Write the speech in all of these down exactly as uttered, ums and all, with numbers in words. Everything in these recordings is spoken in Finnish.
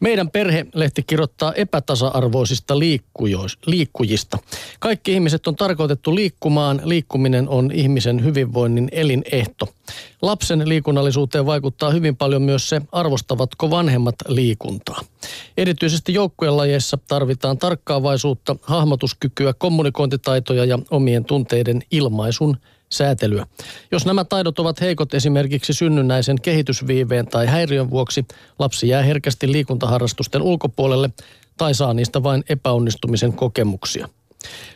Meidän perhelehti kirjoittaa epätasa-arvoisista liikkujista. Kaikki ihmiset on tarkoitettu liikkumaan. Liikkuminen on ihmisen hyvinvoinnin elinehto. Lapsen liikunnallisuuteen vaikuttaa hyvin paljon myös se, arvostavatko vanhemmat liikuntaa. Erityisesti joukkuelajeissa tarvitaan tarkkaavaisuutta, hahmotuskykyä, kommunikointitaitoja ja omien tunteiden ilmaisun säätelyä. Jos nämä taidot ovat heikot esimerkiksi synnynnäisen kehitysviiveen tai häiriön vuoksi, lapsi jää herkästi liikuntaharrastusten ulkopuolelle tai saa niistä vain epäonnistumisen kokemuksia.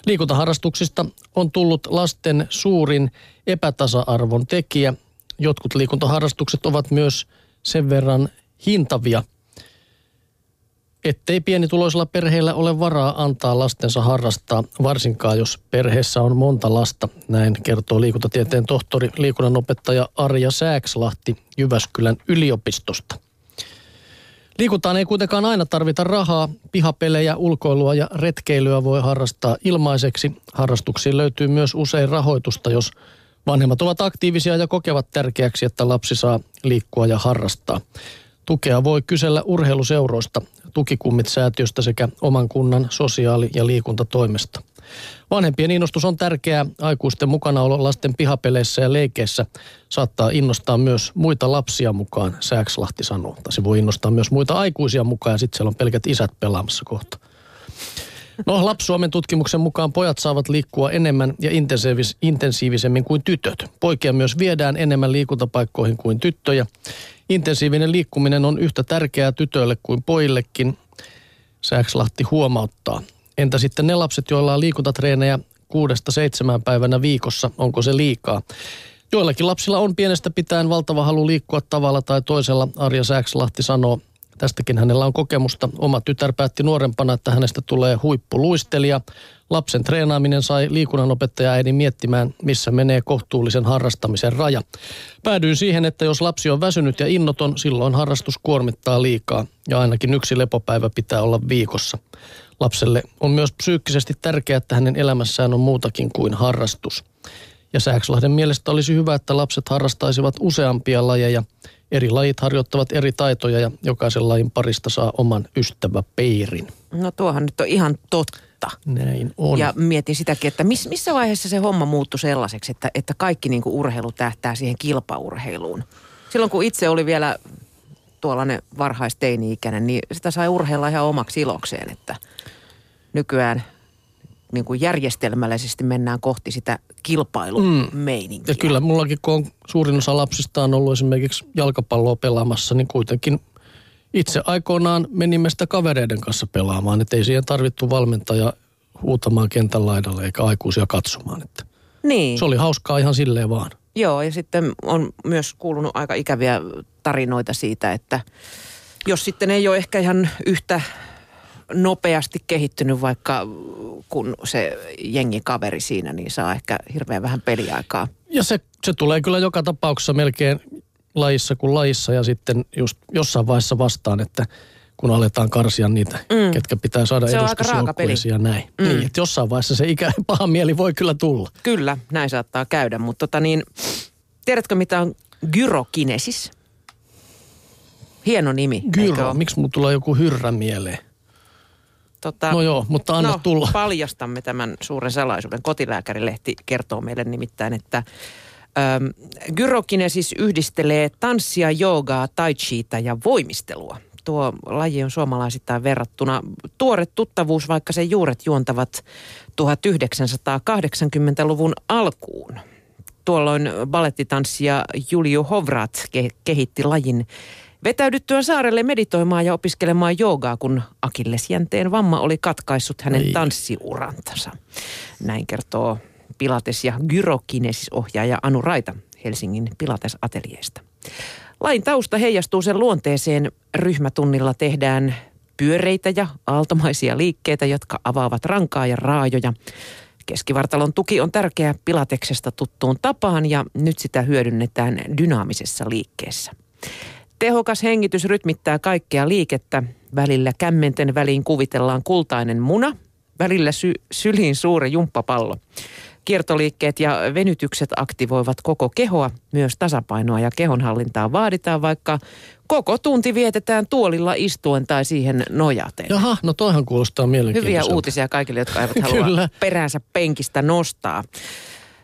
Liikuntaharrastuksista on tullut lasten suurin epätasa-arvon tekijä. Jotkut liikuntaharrastukset ovat myös sen verran hintavia, ettei pienituloisilla perheillä ole varaa antaa lastensa harrastaa, varsinkaan jos perheessä on monta lasta. Näin kertoo liikuntatieteen tohtori, liikunnanopettaja Arja Sääkslahti Jyväskylän yliopistosta. Liikuntaan ei kuitenkaan aina tarvita rahaa. Pihapelejä, ulkoilua ja retkeilyä voi harrastaa ilmaiseksi. Harrastuksiin löytyy myös usein rahoitusta, jos vanhemmat ovat aktiivisia ja kokevat tärkeäksi, että lapsi saa liikkua ja harrastaa. Tukea voi kysellä urheiluseuroista, Tukikummit-säätiöstä sekä oman kunnan sosiaali- ja liikuntatoimesta. Vanhempien innostus on tärkeää. Aikuisten mukanaolo lasten pihapeleissä ja leikeissä saattaa innostaa myös muita lapsia mukaan, Sääkslahti sanoo. Tai se voi innostaa myös muita aikuisia mukaan ja sitten siellä on pelkät isät pelaamassa kohta. No, Lapsuomen tutkimuksen mukaan pojat saavat liikkua enemmän ja intensiivis- intensiivisemmin kuin tytöt. Poikia myös viedään enemmän liikuntapaikkoihin kuin tyttöjä. Intensiivinen liikkuminen on yhtä tärkeää tytöille kuin pojillekin, Sääkslahti huomauttaa. Entä sitten ne lapset, joilla on liikuntatreenejä kuudesta seitsemään päivänä viikossa, onko se liikaa? Joillakin lapsilla on pienestä pitäen valtava halu liikkua tavalla tai toisella, Arja Sääkslahti sanoo. Tästäkin hänellä on kokemusta. Oma tytär päätti nuorempana, että hänestä tulee huippuluistelija. Lapsen treenaaminen sai liikunnanopettajaäidin miettimään, missä menee kohtuullisen harrastamisen raja. Päädyin siihen, että jos lapsi on väsynyt ja innoton, silloin harrastus kuormittaa liikaa. Ja ainakin yksi lepopäivä pitää olla viikossa. Lapselle on myös psyykkisesti tärkeää, että hänen elämässään on muutakin kuin harrastus. Ja Sääkslahden mielestä olisi hyvä, että lapset harrastaisivat useampia lajeja. Eri lajit harjoittavat eri taitoja ja jokaisen lajin parista saa oman ystäväpiirin. No tuohan nyt on ihan totta. Näin on. Ja mietin sitäkin, että miss, missä vaiheessa se homma muuttui sellaiseksi, että, että kaikki niin kuin urheilu tähtää siihen kilpaurheiluun. Silloin kun itse oli vielä tuollainen varhaisteini-ikäinen, niin sitä sai urheilla ihan omaksi ilokseen, että nykyään niin kuin järjestelmällisesti mennään kohti sitä kilpailumeininkiä. Mm. Ja kyllä mullakin, kun on suurin osa lapsista on ollut esimerkiksi jalkapalloa pelaamassa, niin kuitenkin itse aikoinaan menimme sitä kavereiden kanssa pelaamaan. Että ei siihen tarvittu valmentaja huutamaan kentän laidalle eikä aikuisia katsomaan. Että niin. Se oli hauskaa ihan silleen vaan. Joo, ja sitten on myös kuulunut aika ikäviä tarinoita siitä, että jos sitten ei ole ehkä ihan yhtä nopeasti kehittynyt, vaikka kun se jengi kaveri siinä, niin saa ehkä hirveän vähän peliaikaa. Ja se, se tulee kyllä joka tapauksessa melkein lajissa kuin lajissa ja sitten just jossain vaiheessa vastaan, että kun aletaan karsia niitä, mm. ketkä pitää saada edustusjoukkueisiin ja näin. Mm. Niin, että jossain vaiheessa se ikä, paha mieli voi kyllä tulla. Kyllä, näin saattaa käydä, mutta tota niin, tiedätkö mitä on gyrokinesis? Hieno nimi. Gyro, miksi mun tulee joku hyrrä mieleen? Tota, no joo, mutta anna no, tulla. Paljastamme tämän suuren salaisuuden. Kotilääkärilehti kertoo meille nimittäin, että äm, gyrokinesis yhdistelee tanssia, joogaa, tai chiitä ja voimistelua. Tuo laji on suomalaisittain verrattuna tuore tuttavuus, vaikka sen juuret juontavat tuhatyhdeksänsataakahdeksankymmentäluvun alkuun. Tuolloin balettitanssija Julio Hovrat ke- kehitti lajin vetäydyttyään saarelle meditoimaan ja opiskelemaan joogaa, kun akillesjänteen vamma oli katkaissut hänen Ei. tanssiurantansa. Näin kertoo Pilates- ja Gyrokinesis-ohjaaja Anu Raita Helsingin Pilates-ateljeesta. Lain tausta heijastuu sen luonteeseen. Ryhmätunnilla tehdään pyöreitä ja aaltomaisia liikkeitä, jotka avaavat rankaa ja raajoja. Keskivartalon tuki on tärkeä Pilateksesta tuttuun tapaan ja nyt sitä hyödynnetään dynaamisessa liikkeessä. Tehokas hengitys rytmittää kaikkea liikettä. Välillä kämmenten väliin kuvitellaan kultainen muna, välillä sy- syliin suuri jumppapallo. Kiertoliikkeet ja venytykset aktivoivat koko kehoa. Myös tasapainoa ja kehonhallintaa vaaditaan, vaikka koko tunti vietetään tuolilla istuen tai siihen nojaten. Jaha, no toihan kuulostaa mielenkiintoiselta. Hyviä uutisia kaikille, jotka eivät halua peräänsä penkistä nostaa.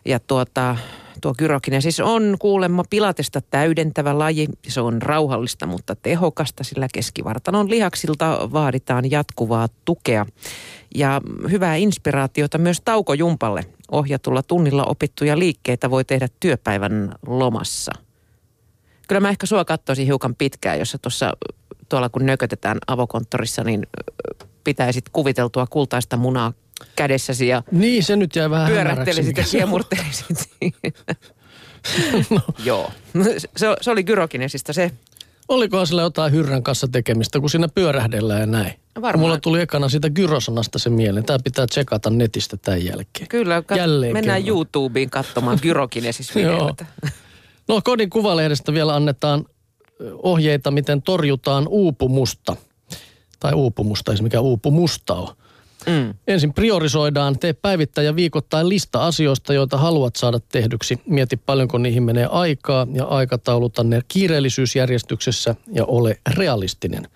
Ja tuota... Tuo gyrokinesis on kuulemma pilatesta täydentävä laji. Se on rauhallista, mutta tehokasta, sillä keskivartalon lihaksilta vaaditaan jatkuvaa tukea. Ja hyvää inspiraatiota myös taukojumpalle. Ohjatulla tunnilla opittuja liikkeitä voi tehdä työpäivän lomassa. Kyllä mä ehkä sua katsoisin hiukan pitkään, jos sä tuossa, tuolla kun nökötetään avokonttorissa, niin pitäisit kuviteltua kultaista munaa kädessäsi ja niin, se nyt jäi vähän pyörähtelisit ja kiemurtelisit siinä. No. Joo. Se, se oli gyrokinesista se. Olikohan sillä jotain hyrrän kanssa tekemistä, kun siinä pyörähdellään ja näin? Varmaan. Mulla tuli ekana siitä gyrosanasta se mieleen. Tää pitää tsekata netistä tämän jälkeen. Kyllä, kat- jälleen mennään kerran YouTubeen katsomaan gyrokinesis-videota. No, Kodin Kuvalehdestä vielä annetaan ohjeita, miten torjutaan uupumusta. Tai uupumusta, ei se mikään uupumusta ole. Mm. Ensin priorisoidaan, tee päivittäin ja viikoittain lista asioista, joita haluat saada tehdyksi. Mieti paljonko niihin menee aikaa ja aikatauluta ne kiireellisyysjärjestyksessä ja ole realistinen.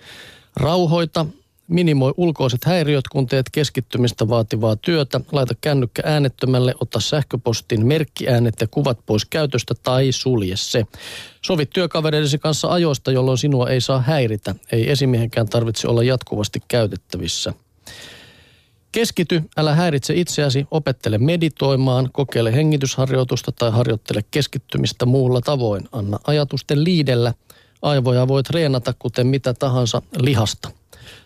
Rauhoita, minimoi ulkoiset häiriöt, kun teet keskittymistä vaativaa työtä. Laita kännykkä äänettömälle, ota sähköpostin merkkiäänet ja kuvat pois käytöstä tai sulje se. Sovi työkavereidesi kanssa ajoista, jolloin sinua ei saa häiritä. Ei esimiehenkään tarvitse olla jatkuvasti käytettävissä. Keskity, älä häiritse itseäsi, opettele meditoimaan, kokeile hengitysharjoitusta tai harjoittele keskittymistä muulla tavoin. Anna ajatusten liidellä, aivoja voi treenata kuten mitä tahansa lihasta.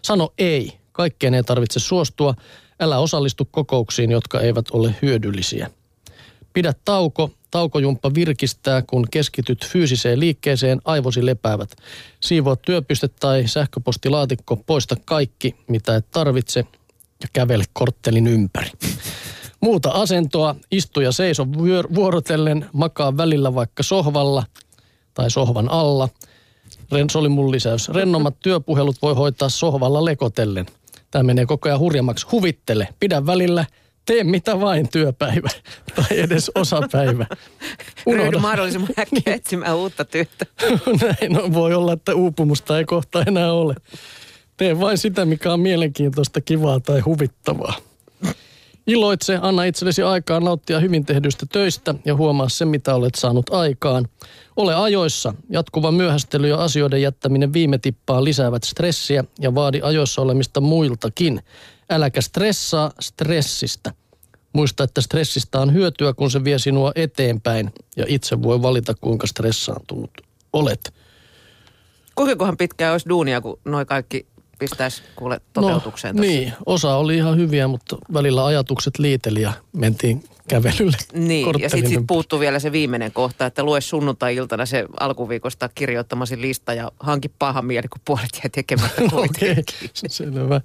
Sano ei, kaikkeen ei tarvitse suostua, älä osallistu kokouksiin, jotka eivät ole hyödyllisiä. Pidä tauko, taukojumppa virkistää, kun keskityt fyysiseen liikkeeseen, aivosi lepäävät. Siivoa työpiste tai sähköpostilaatikko, poista kaikki, mitä et tarvitse. Ja kävele korttelin ympäri. Muuta asentoa, istu ja seiso vuorotellen, makaa välillä vaikka sohvalla tai sohvan alla. Se oli mun lisäys. Rennommat työpuhelut voi hoitaa sohvalla lekotellen. Tämä menee koko ajan hurjemmaksi. Huvittele, pidä välillä, tee mitä vain työpäivä tai edes osapäivä. Unohda. Ryhdy mahdollisimman äkkiä etsimään uutta työtä. Näin no, voi olla, että uupumusta ei kohta enää ole. Tee vain sitä, mikä on mielenkiintoista, kivaa tai huvittavaa. Iloitse, anna itsellesi aikaa nauttia hyvin tehdyistä töistä ja huomaa sen, mitä olet saanut aikaan. Ole ajoissa. Jatkuva myöhästely ja asioiden jättäminen viime tippaan lisäävät stressiä ja vaadi ajoissa olemista muiltakin. Äläkä stressaa stressistä. Muista, että stressistä on hyötyä, kun se vie sinua eteenpäin ja itse voi valita, kuinka stressaantunut olet. Kuinkohan pitkään olisi duunia, kun noi kaikki pistäisi kuule toteutukseen no, niin, osa oli ihan hyviä, mutta välillä ajatukset liiteli ja mentiin kävelylle. Niin, ja sitten sit puuttuu vielä se viimeinen kohta, että lue sunnuntai-iltana se alkuviikosta kirjoittamasi lista ja hanki paha mieli, kun puolet jäi tekemättä. No, okei, okay. Selvä.